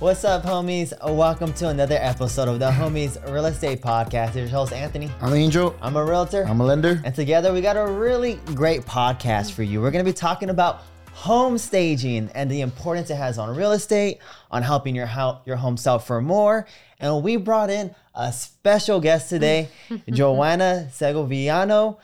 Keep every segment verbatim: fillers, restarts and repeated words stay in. What's up, homies? Welcome to another episode of the Homies Real Estate Podcast. Here's your host, Anthony. I'm Angel. I'm a realtor. I'm a lender. And together we got a really great podcast for you. We're going to be talking about home staging and the importance it has on real estate, on helping your, ho- your home sell for more. And we brought in a special guest today, Joanna Segoviano.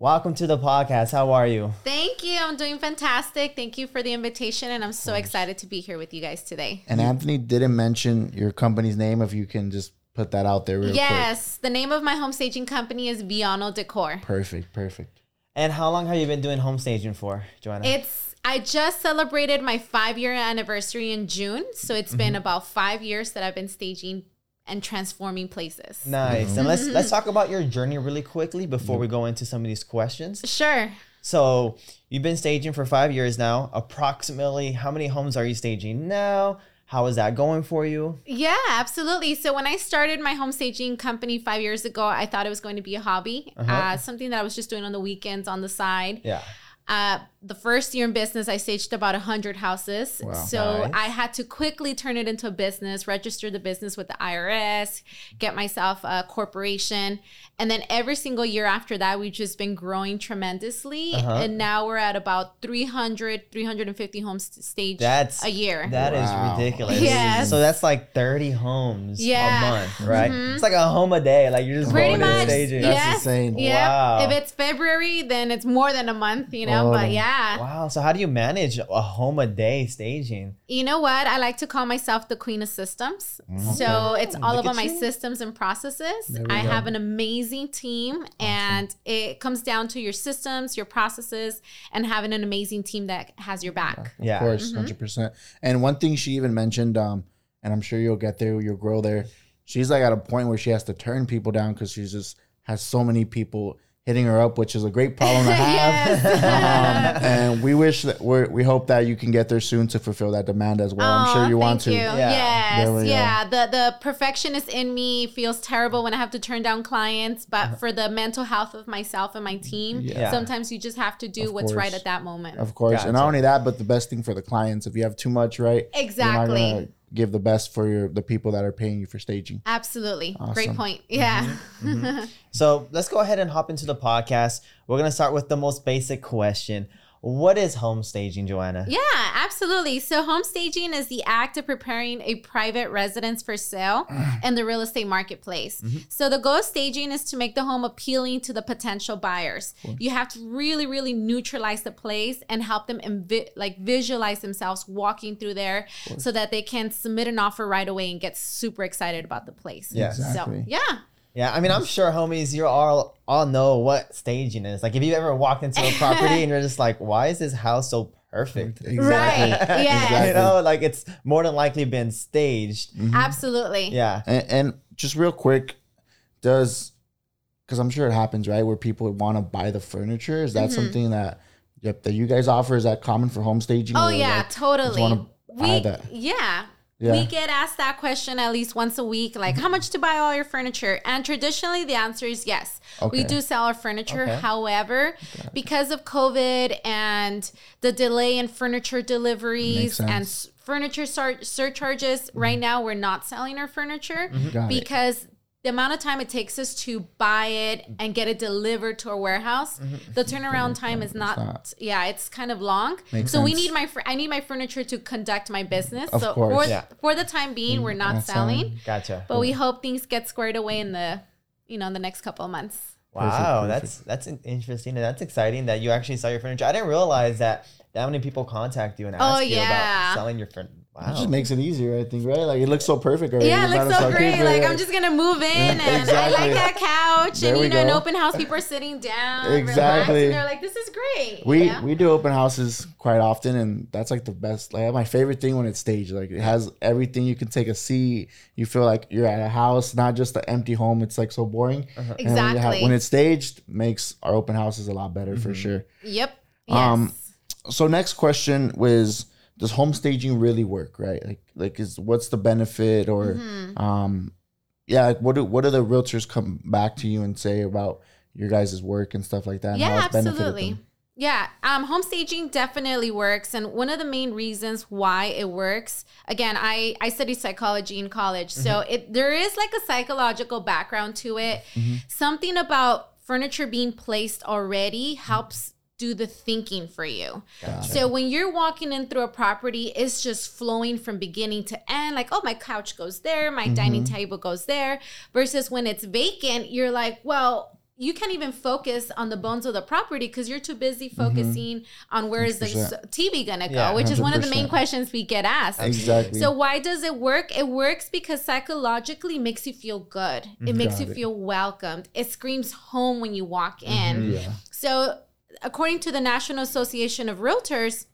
Welcome to the podcast. How are you? Thank you. I'm doing fantastic. Thank you for the invitation, and I'm so excited to be here with you guys today. And Anthony didn't mention your company's name, if you can just put that out there real yes, quick. Yes. The name of my home staging company is Viano Decor. Perfect. Perfect. And how long have you been doing home staging for, Joanna? It's I just celebrated my five-year anniversary in June, so it's mm-hmm. been about five years that I've been staging and transforming places. Nice. Mm-hmm. And let's let's talk about your journey really quickly before mm-hmm. we go into some of these questions. Sure. So you've been staging for five years now. Approximately how many homes are you staging now? How is that going for you? Yeah, absolutely. So when I started my home staging company five years ago, I thought it was going to be a hobby, uh-huh. uh, something that I was just doing on the weekends on the side. Yeah. Uh, the first year in business, I staged about one hundred houses. Wow. So nice. I had to quickly turn it into a business, register the business with the I R S, get myself a corporation. And then every single year after that, we've just been growing tremendously. Uh-huh. And now we're at about three hundred, three hundred fifty homes staged that's, a year. That wow. is ridiculous. Yes. So that's like thirty homes yeah. a month, right? Mm-hmm. It's like a home a day. Like you're just Pretty going much, and staging. Yes. That's insane. Yep. Wow. If it's February, then it's more than a month, you know? But yeah. Wow. So how do you manage a home a day staging? You know what? I like to call myself the queen of systems. Mm-hmm. So it's all Look about my you. systems and processes. I go. have an amazing team awesome. and it comes down to your systems, your processes, and having an amazing team that has your back. Yeah. yeah. Of course. Mm-hmm. one hundred percent. And one thing she even mentioned, um, and I'm sure you'll get there, you'll grow there. She's like at a point where she has to turn people down because she just has so many people hitting her up, which is a great problem to have. Yes. um, and we wish that we're, we hope that you can get there soon to fulfill that demand as well. Oh, I'm sure you want to. You. Yeah. Yes. Yeah. Go. The the perfectionist in me feels terrible when I have to turn down clients, but uh-huh. for the mental health of myself and my team, yeah. sometimes you just have to do of what's course. right at that moment. Of course. Gotcha. And not only that, but the best thing for the clients, if you have too much, right? Exactly. Give the best for your the people that are paying you for staging. Absolutely. Awesome. Great point. Yeah. Mm-hmm. Mm-hmm. So let's go ahead and hop into the podcast. We're going to start with the most basic question. What is home staging, Joanna? Yeah, absolutely. So home staging is the act of preparing a private residence for sale in the real estate marketplace. Mm-hmm. So the goal of staging is to make the home appealing to the potential buyers. You have to really, really neutralize the place and help them invi- like visualize themselves walking through there so that they can submit an offer right away and get super excited about the place. Yeah, exactly. So, yeah. Yeah, I mean, I'm sure, homies, you all all know what staging is. Like, if you ever walked into a property and you're just like, why is this house so perfect? Exactly. Right, yeah. Exactly. You know, like, it's more than likely been staged. Mm-hmm. Absolutely. Yeah. And, and just real quick, does, because I'm sure it happens, right, where people want to buy the furniture. Is that mm-hmm. something that, yep, that you guys offer? Is that common for home staging? Oh, yeah, like, totally. Just we, that? Yeah. Yeah. We get asked that question at least once a week, like how much to buy all your furniture? And traditionally the answer is yes. Okay. We do sell our furniture. Okay. However, okay. because of COVID and the delay in furniture deliveries and furniture sur- surcharges, mm-hmm. right now we're not selling our furniture mm-hmm. because it. the amount of time it takes us to buy it and get it delivered to our warehouse, mm-hmm. the turnaround time is not, not, yeah, it's kind of long. Makes so sense. we need my, I need my furniture to conduct my business. Of so course, for, yeah. for the time being, we're not selling. selling. Gotcha. But yeah. we hope things get squared away in the, you know, in the next couple of months. Wow, perfect, perfect. that's that's interesting and that's exciting that you actually sell your furniture. I didn't realize that that many people contact you and ask oh, you yeah. about selling your furniture. Wow. It just makes it easier, I think, right? Like, it looks so perfect already. Yeah, it looks so great. Like, like, I'm just going to move in, and exactly. I like that couch. There and, you know, go. in open house, people are sitting down. Exactly. And they're like, this is great. We yeah. we do open houses quite often, and that's, like, the best. Like, my favorite thing when it's staged. Like, it has everything. You can take a seat. You feel like you're at a house, not just an empty home. It's, like, so boring. Uh-huh. Exactly. And when, have, when it's staged, makes our open houses a lot better mm-hmm. for sure. Yep. Um. Yes. So next question was, does home staging really work, right? Like, like is what's the benefit, or, mm-hmm. um, yeah, like what do what do the realtors come back to you and say about your guys' work and stuff like that? And yeah, how it's benefited absolutely. Them? Yeah, um, home staging definitely works. And one of the main reasons why it works, again, I, I studied psychology in college. Mm-hmm. So it there is like a psychological background to it. Mm-hmm. Something about furniture being placed already helps do the thinking for you. Gotcha. So when you're walking in through a property, it's just flowing from beginning to end. Like, oh, my couch goes there. My mm-hmm. dining table goes there. Versus when it's vacant, you're like, well, you can't even focus on the bones of the property because you're too busy focusing mm-hmm. on where one hundred percent. Is the T V going to go, yeah, which is one of the main questions we get asked. Exactly. So why does it work? It works because psychologically it makes you feel good. It makes Got you it. Feel welcomed. It screams home when you walk in. Mm-hmm, yeah. So according to the National Association of Realtors,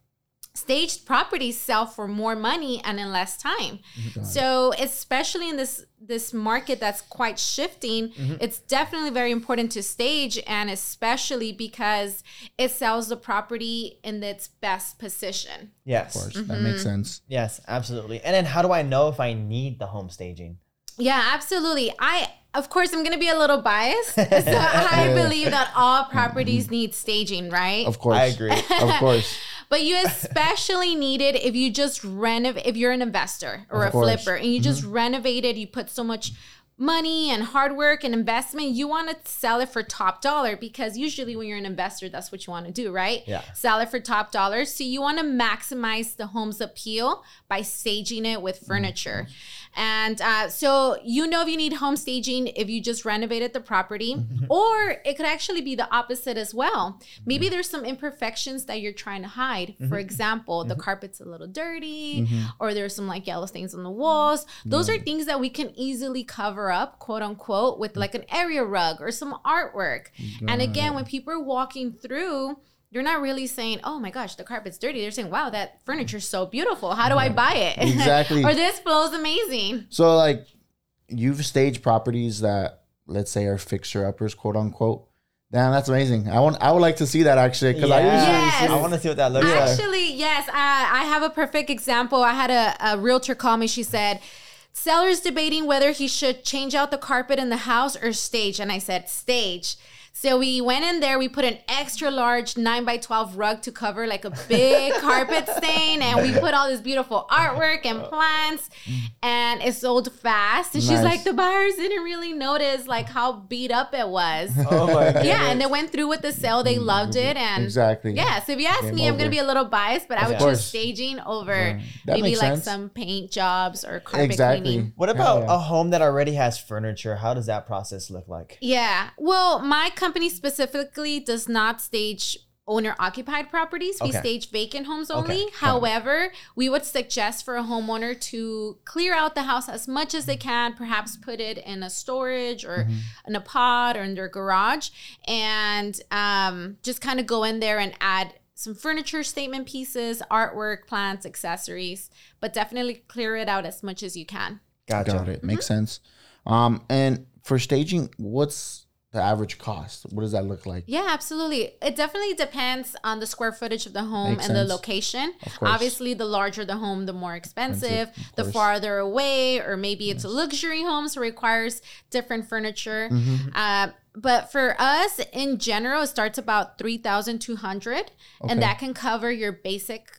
staged properties sell for more money and in less time. Got so it. Especially in this this market that's quite shifting, mm-hmm. it's definitely very important to stage, and especially because it sells the property in its best position. Yes. Of course, mm-hmm. that makes sense. Yes, absolutely. And then how do I know if I need the home staging? Yeah, absolutely. I Of course, I'm going to be a little biased. So I believe that all properties mm-hmm. need staging, right? Of course. I agree. Of course. But you especially need it if you just renovate, if you're an investor or of a course. Flipper and you just mm-hmm. renovated, you put so much money and hard work and investment, you want to sell it for top dollar because usually when you're an investor, that's what you want to do, right? Yeah. Sell it for top dollar. So you want to maximize the home's appeal by staging it with furniture. Mm-hmm. And uh, so you know if you need home staging if you just renovated the property mm-hmm. or it could actually be the opposite as well. Maybe mm-hmm. there's some imperfections that you're trying to hide. Mm-hmm. For example, mm-hmm. the carpet's a little dirty mm-hmm. or there's some like yellow stains on the walls. Those yeah. are things that we can easily cover up, quote unquote, with like an area rug or some artwork. Got and again, it. When people are walking through, you're not really saying, oh my gosh, the carpet's dirty. They're saying, wow, that furniture's so beautiful. How do right. I buy it? Exactly. Or this flow's amazing. So like you've staged properties that let's say are fixer uppers, quote unquote. Damn, that's amazing. I want. I would like to see that actually because yeah. I usually yes. see I want to see what that looks actually, like. Actually, yes. I, I have a perfect example. I had a, a realtor call me. She said, seller's debating whether he should change out the carpet in the house or stage. And I said, stage. So we went in there, we put an extra large nine by twelve rug to cover like a big carpet stain. And we put all this beautiful artwork and plants and it sold fast. And nice. She's like, the buyers didn't really notice like how beat up it was. Oh my goodness. Yeah, and they went through with the sale. They loved it. And exactly. Yeah, so if you ask Game me, over. I'm going to be a little biased, but of I would course. Choose staging over yeah. maybe like sense. Some paint jobs or carpet exactly. cleaning. What about yeah. a home that already has furniture? How does that process look like? Yeah, well, my company specifically does not stage owner-occupied properties. We okay. stage vacant homes only. Okay. However, we would suggest for a homeowner to clear out the house as much as they can, perhaps put it in a storage or mm-hmm. in a pod or in their garage, and um, just kind of go in there and add some furniture statement pieces, artwork, plants, accessories, but definitely clear it out as much as you can. Gotcha. Got it. Mm-hmm. Makes sense. Um, and for staging, what's the average cost? What does that look like? Yeah, absolutely. It definitely depends on the square footage of the home Makes and sense. The location. Obviously, the larger the home, the more expensive, expensive the farther away, or maybe yes. it's a luxury home, so it requires different furniture. Mm-hmm. Uh, but for us, in general, it starts about three thousand two hundred dollars, okay. and that can cover your basic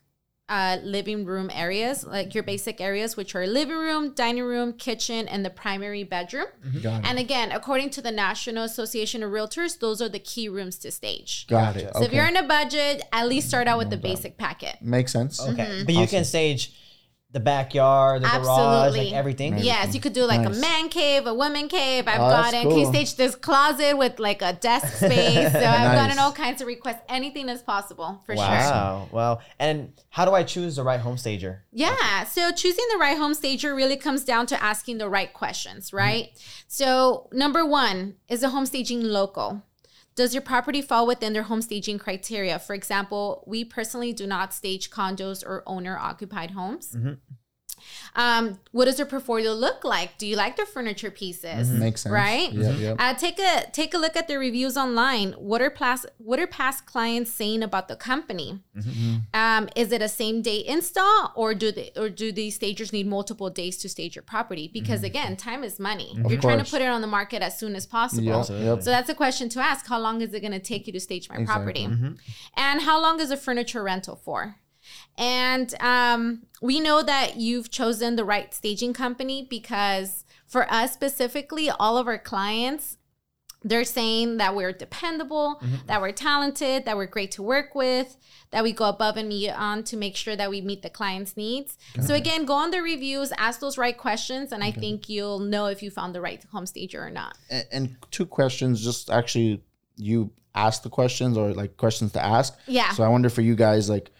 Uh, living room areas, like your basic areas, which are living room, dining room, kitchen, and the primary bedroom. Mm-hmm. And again, according to the National Association of Realtors, those are the key rooms to stage. Got it. So okay. if you're in a budget, at least start out with no the problem. Basic packet. Makes sense. Okay. Mm-hmm. But you awesome. Can stage the backyard, the Absolutely. Garage, like everything. everything. Yes, you could do like nice. A man cave, a woman cave. I've oh, gotten, cool. can you stage this closet with like a desk space? So I've nice. Gotten all kinds of requests. Anything is possible for wow. sure. Wow, wow. And how do I choose the right home stager? Yeah, so choosing the right home stager really comes down to asking the right questions, right? Mm-hmm. So number one, is the home staging local? Does your property fall within their home staging criteria? For example, we personally do not stage condos or owner-occupied homes. Mm-hmm. Um, what does their portfolio look like? Do you like their furniture pieces? Mm-hmm. Makes sense, right? Mm-hmm. Yep, yep. Uh, take a take a look at their reviews online. What are past what are past clients saying about the company? Mm-hmm. Um, is it a same day install, or do they or do these stagers need multiple days to stage your property? Because mm-hmm. again, time is money. Mm-hmm. You're trying to put it on the market as soon as possible. Yep, yep. So that's a question to ask: how long is it going to take you to stage my exactly. property? Mm-hmm. And how long is a furniture rental for? And um, we know that you've chosen the right staging company because for us specifically, all of our clients, they're saying that we're dependable, mm-hmm. that we're talented, that we're great to work with, that we go above and beyond to make sure that we meet the client's needs. Got so it. Again, go on the reviews, ask those right questions, and okay. I think you'll know if you found the right home stager or not. And, and two questions, just actually you asked the questions or like questions to ask. Yeah. So I wonder for you guys, like,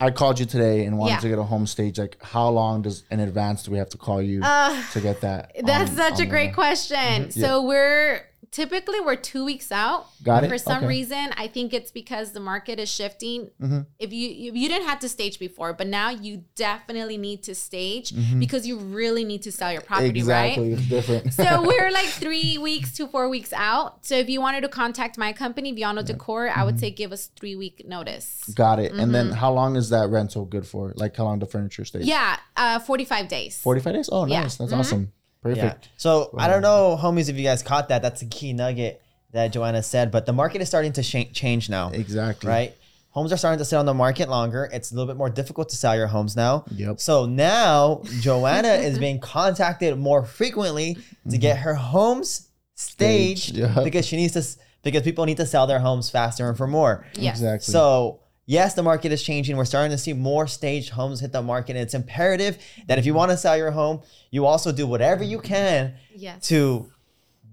I called you today and wanted yeah. to get a home stage. Like, how long does in advance do we have to call you uh, to get that? That's on, such on a great the, question. Mm-hmm. So yeah. we're typically we're two weeks out. Got it. For some okay. reason, I think it's because the market is shifting. Mm-hmm. If you if you didn't have to stage before, but now you definitely need to stage mm-hmm. because you really need to sell your property, exactly. right? It's different. So we're like three weeks to four weeks out. So if you wanted to contact my company, Viano Decor, yeah. mm-hmm. I would say give us three week notice. Got it. Mm-hmm. And then how long is that rental good for? Like how long the furniture stays? Yeah, uh, forty-five days. forty-five days? Oh, nice. Yeah. That's mm-hmm. awesome. Perfect. Yeah. So wow. I don't know, homies, if you guys caught that. That's a key nugget that Joanna said. But the market is starting to sh- change now. Exactly. Right? Homes are starting to sit on the market longer. It's a little bit more difficult to sell your homes now. Yep. So now Joanna is being contacted more frequently mm-hmm. to get her homes staged Stage, yep. because she needs to because people need to sell their homes faster and for more. Yeah. Exactly. So yes, the market is changing. We're starting to see more staged homes hit the market. And it's imperative that if you want to sell your home, you also do whatever you can yes. to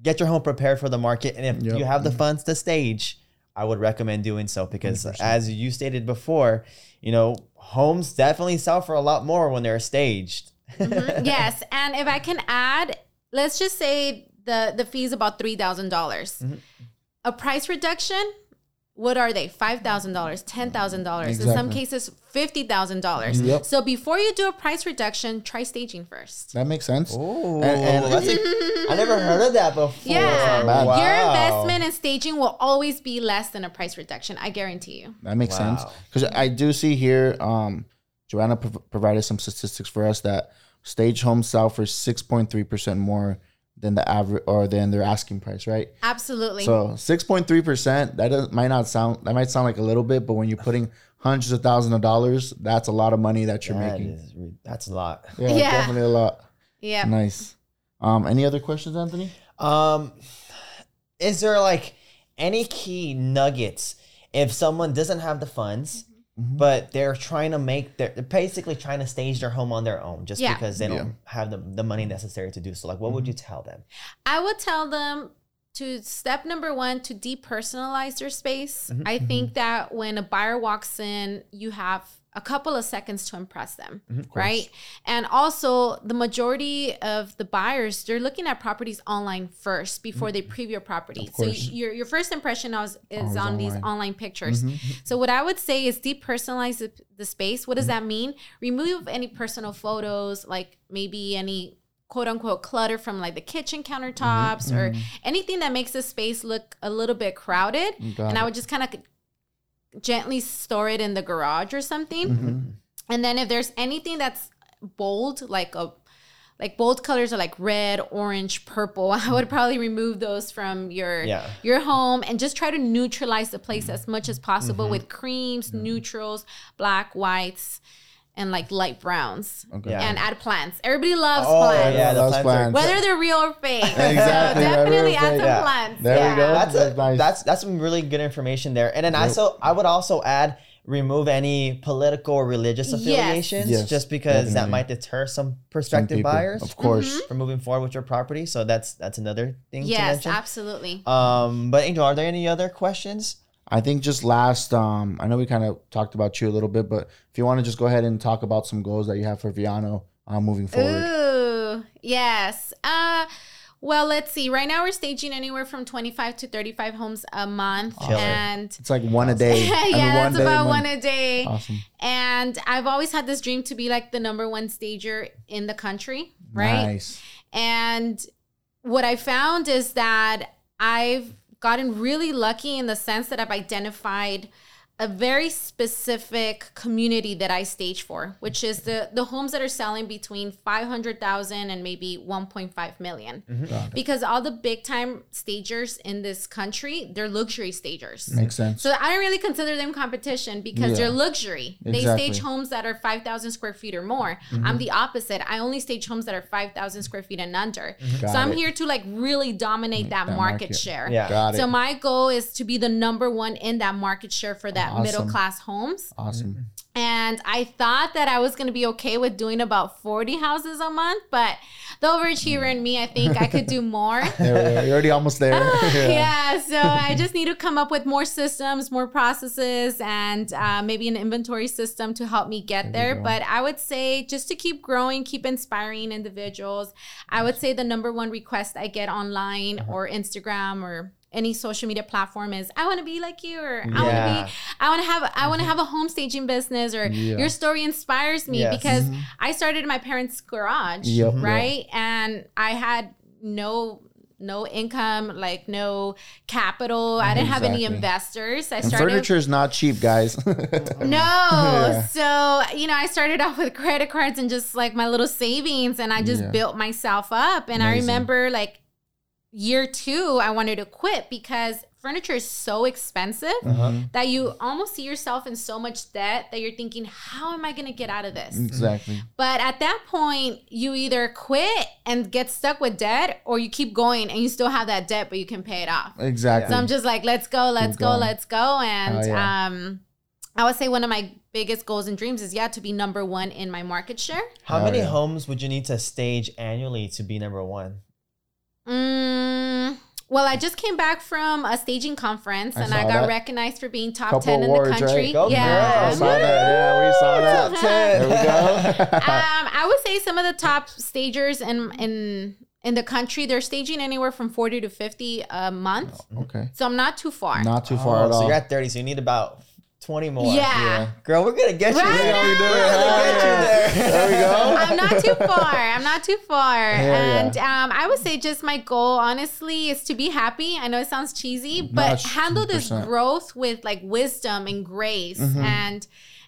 get your home prepared for the market. And if yep. you have the funds to stage, I would recommend doing so because one hundred percent. As you stated before, you know, homes definitely sell for a lot more when they're staged. Mm-hmm. Yes. And if I can add, let's just say the, the fee is about three thousand dollars. Mm-hmm. A price reduction. What are they? five thousand dollars, ten thousand dollars, exactly. in some cases, fifty thousand dollars. Yep. So before you do a price reduction, try staging first. That makes sense. Ooh, and, and that's a, I never heard of that before. Yeah. Oh, wow. Your investment in staging will always be less than a price reduction. I guarantee you. That makes wow. sense. Because I do see here, um, Joanna pro- provided some statistics for us that stage homes sell for six point three percent more than the average or than their asking price, right? Absolutely. So six point three percent, that does, might not sound, that might sound like a little bit, but when you're putting hundreds of thousands of dollars, that's a lot of money that you're that making. Is, that's a lot. Yeah, yeah, definitely a lot. Yeah. Nice. Um, any other questions, Anthony? Um, is there like any key nuggets if someone doesn't have the funds, mm-hmm. but they're trying to make their, they're basically trying to stage their home on their own just yeah. because they yeah. don't have the, the money necessary to do so. Like, what mm-hmm. would you tell them? I would tell them to step number one, to depersonalize their space. Mm-hmm. I think mm-hmm. that when a buyer walks in, you have a couple of seconds to impress them, mm-hmm, right? And also the majority of the buyers, they're looking at properties online first before mm-hmm. they preview a property. So you, your your first impression is, is on online. These online pictures. Mm-hmm. So what I would say is depersonalize the, the space. What does mm-hmm. that mean? Remove any personal photos, like maybe any quote unquote clutter from like the kitchen countertops mm-hmm. or anything that makes the space look a little bit crowded. And I would just kind of gently store it in the garage or something. Mm-hmm. And then if there's anything that's bold, like a like bold colors are like red, orange, purple, I would probably remove those from your yeah. your home and just try to neutralize the place mm-hmm. as much as possible mm-hmm. with creams, mm-hmm. neutrals, black, whites, and like light browns okay. yeah. and add plants. Everybody loves oh, plants. Yeah, the plants, plants. Are, whether they're real or fake. Exactly. So definitely add some yeah. plants. There yeah. we go. That's that's, a, nice. that's that's some really good information there. And then yep. I so I would also add remove any political or religious affiliations yes. Yes, just because definitely. That might deter some prospective some buyers of course mm-hmm. from moving forward with your property. So that's that's another thing yes, to mention. Yes, absolutely. Um but Angel, are there any other questions? I think just last, um, I know we kind of talked about you a little bit, but if you want to just go ahead and talk about some goals that you have for Viano uh, moving forward. Ooh, yes. Uh, Well, let's see. Right now, we're staging anywhere from twenty-five to thirty-five homes a month. Awesome. And it's like one a day. yeah, I mean, one that's day, about one a day. Awesome. And I've always had this dream to be like the number one stager in the country, right? Nice. And what I found is that I've gotten really lucky in the sense that I've identified a very specific community that I stage for, which is the, the homes that are selling between five hundred thousand and maybe one point five million. Mm-hmm. Because all the big time stagers in this country, they're luxury stagers. Makes sense. So I don't really consider them competition because yeah. they're luxury. Exactly. They stage homes that are five thousand square feet or more. Mm-hmm. I'm the opposite. I only stage homes that are five thousand square feet and under. Got so I'm it. here to like really dominate that, that market, market share. Yeah. Got so it. My goal is to be the number one in that market share for that. Awesome. Middle class homes. Awesome. And I thought that I was going to be okay with doing about forty houses a month, but the overachiever in me, I think I could do more. Yeah, you're already almost there. yeah. yeah. So I just need to come up with more systems, more processes, and uh, maybe an inventory system to help me get there. there. But I would say just to keep growing, keep inspiring individuals. I would say the number one request I get online uh-huh. or Instagram or any social media platform is, I want to be like you, or I yeah. want to be, I want to have, I want to have a home staging business, or yeah. your story inspires me yes. because mm-hmm. I started in my parents' garage, yep. right? Yep. And I had no, no income, like no capital. I didn't exactly. have any investors. I and started. Furniture is not cheap, guys. no. Yeah. So, you know, I started off with credit cards and just like my little savings, and I just yeah. built myself up. And amazing. I remember like, year two, I wanted to quit because furniture is so expensive uh-huh. that you almost see yourself in so much debt that you're thinking, how am I going to get out of this? Exactly. But at that point, you either quit and get stuck with debt, or you keep going and you still have that debt, but you can pay it off. Exactly. So I'm just like, let's go, let's keep go, going. let's go. And oh, yeah. um, I would say one of my biggest goals and dreams is yeah to be number one in my market share. How oh, many yeah. homes would you need to stage annually to be number one? Mm, well, I just came back from a staging conference, I and I got that. recognized for being top Couple ten in the country. Right? Yeah, I saw that. Yeah, we saw that. Top ten. There we go. um, I would say some of the top stagers in in in the country, they're staging anywhere from forty to fifty a month. Oh, okay. So I'm not too far. Not too far oh, at all. So you're at thirty. So you need about twenty more. Yeah. yeah. Girl, we're going to get you right there. We're going to get you there. There we go. I'm not too far. I'm not too far. Yeah, and yeah. Um, I would say just my goal, honestly, is to be happy. I know it sounds cheesy, but not handle one hundred percent. This growth with like wisdom and grace mm-hmm. and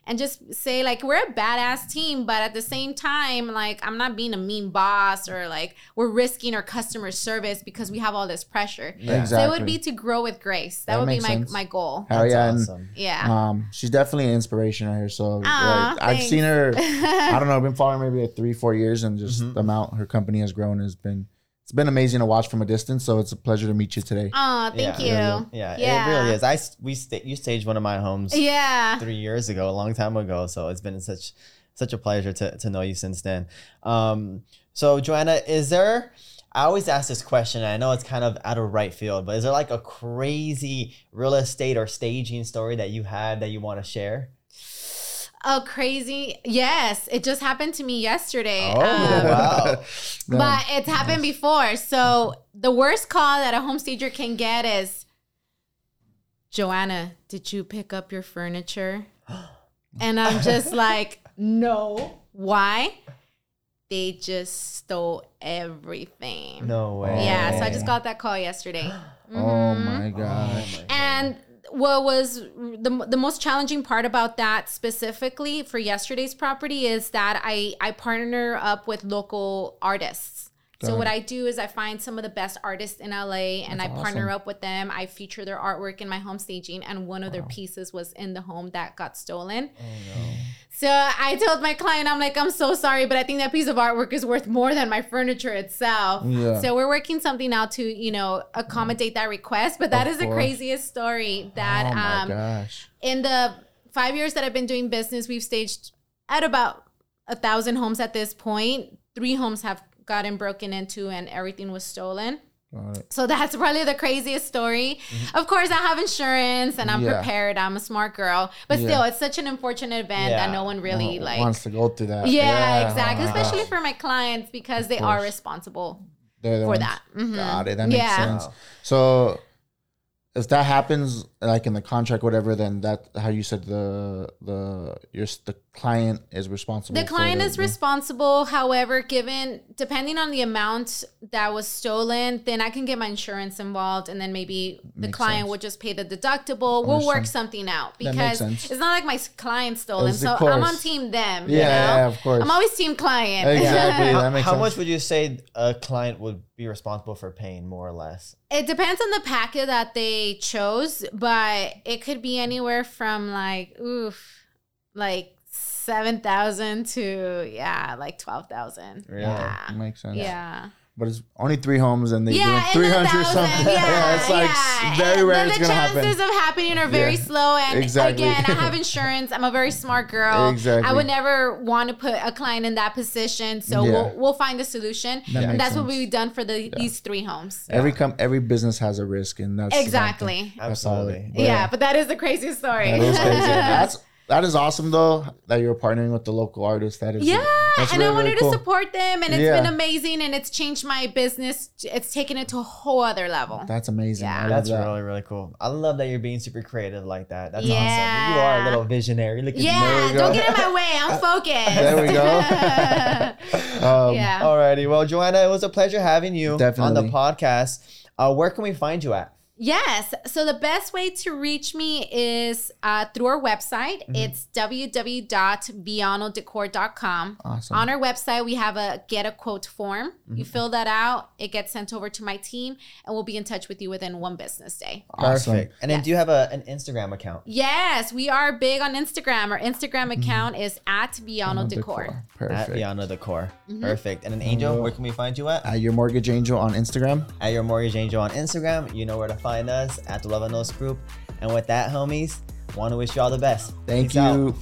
and just say like, we're a badass team, but at the same time, like I'm not being a mean boss, or like we're risking our customer service because we have all this pressure. Yeah. Exactly. So it would be to grow with grace. That, that would be my, my goal. That's yeah, awesome. And, yeah. Um, she's definitely an inspiration right here. So Aww, like, I've seen her, I don't know, I've been following her maybe like three, four years, and just mm-hmm. the amount her company has grown has been, it's been amazing to watch from a distance. So it's a pleasure to meet you today. Oh, thank yeah. you. Yeah, yeah, it really is. I we st- you staged one of my homes. Yeah. Three years ago, a long time ago. So it's been such such a pleasure to to know you since then. Um. So Joanna, is there? I always ask this question, and I know it's kind of out of right field, but is there like a crazy real estate or staging story that you had that you want to share? Oh, crazy. Yes. It just happened to me yesterday. Oh, um, wow. No. But it's happened nice. before. So the worst call that a home stager can get is, Joanna, did you pick up your furniture? And I'm just like, no. Why? They just stole everything. No way. Yeah. So I just got that call yesterday. Mm-hmm. Oh, my God. Oh, my and God. What was the the most challenging part about that specifically for yesterday's property is that I, I partner up with local artists. Got so it. What I do is I find some of the best artists in L A, and That's I awesome. partner up with them. I feature their artwork in my home staging, and one of wow. their pieces was in the home that got stolen. Oh, no. So I told my client, I'm like, I'm so sorry, but I think that piece of artwork is worth more than my furniture itself. Yeah. So we're working something out to, you know, accommodate that request. But that of is course. the craziest story that oh my um, gosh. in the five years that I've been doing business, we've staged at about a thousand homes at this point. Three homes have gotten broken into, and everything was stolen. Right. So that's probably the craziest story. Mm-hmm. Of course, I have insurance, and I'm yeah. prepared. I'm a smart girl. But yeah. still, it's such an unfortunate event yeah. that no one really no, like wants to go through that. Yeah, yeah. exactly. Oh, especially gosh. for my clients, because they are responsible They're the for ones. That. Mm-hmm. Got it. That makes yeah. sense. So if that happens, like in the contract, whatever, then that how you said the the your the client is responsible. The client is responsible. However, given depending on the amount that was stolen, then I can get my insurance involved, and then maybe the client will just pay the deductible. We'll work something out because it's not like my client stolen, so I'm on team them. Yeah, you know? Yeah, of course. I'm always team client. Exactly. That makes sense. How much would you say a client would be responsible for paying, more or less? It depends on the packet that they chose, but it could be anywhere from like oof, like seven thousand to yeah, like twelve thousand. Really? Yeah, makes sense. Yeah, but it's only three homes, and they yeah, do three hundred something. Yeah, yeah, it's like yeah. very rare. It's gonna happen. The chances of happening are very yeah. slow. And exactly. again, I have insurance. I'm a very smart girl. Exactly. I would never want to put a client in that position. So yeah. we'll we'll find a solution. That and that's sense. What we've done for the yeah. these three homes. Yeah. Every com- every business has a risk, and that's exactly absolutely. But, yeah, but that is the craziest story. That is crazy. That's. That is awesome, though, that you're partnering with the local artists. That is yeah, that's and really, I wanted really cool. to support them, and it's yeah. been amazing, and it's changed my business. It's taken it to a whole other level. That's amazing. Yeah. That's that. really, really cool. I love that you're being super creative like that. That's yeah. awesome. You are a little visionary. Look at yeah, don't get in my way. I'm focused. There we go. um, yeah. All righty. Well, Joanna, it was a pleasure having you Definitely. on the podcast. Uh, where can we find you at? Yes. So the best way to reach me is uh, through our website. Mm-hmm. It's w w w dot viano decor dot com. Awesome. On our website, we have a get a quote form. Mm-hmm. You fill that out. It gets sent over to my team, and we'll be in touch with you within one business day. Awesome. Perfect. And then yes. do you have a, an Instagram account? Yes. We are big on Instagram. Our Instagram account mm-hmm. is at Viano Decor. Decor. Perfect. At Viano Decor. Mm-hmm. Perfect. And then Angel, mm-hmm. where can we find you at? At Your Mortgage Angel on Instagram. At Your Mortgage Angel on Instagram. You know where to find Find us at the Luevanos Group. And with that, homies, want to wish you all the best. Thank Peace you. Out.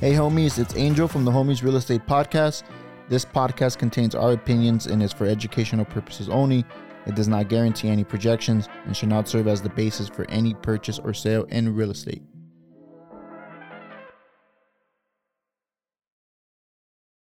Hey, homies, it's Angel from the Homies Real Estate Podcast. This podcast contains our opinions and is for educational purposes only. It does not guarantee any projections and should not serve as the basis for any purchase or sale in real estate.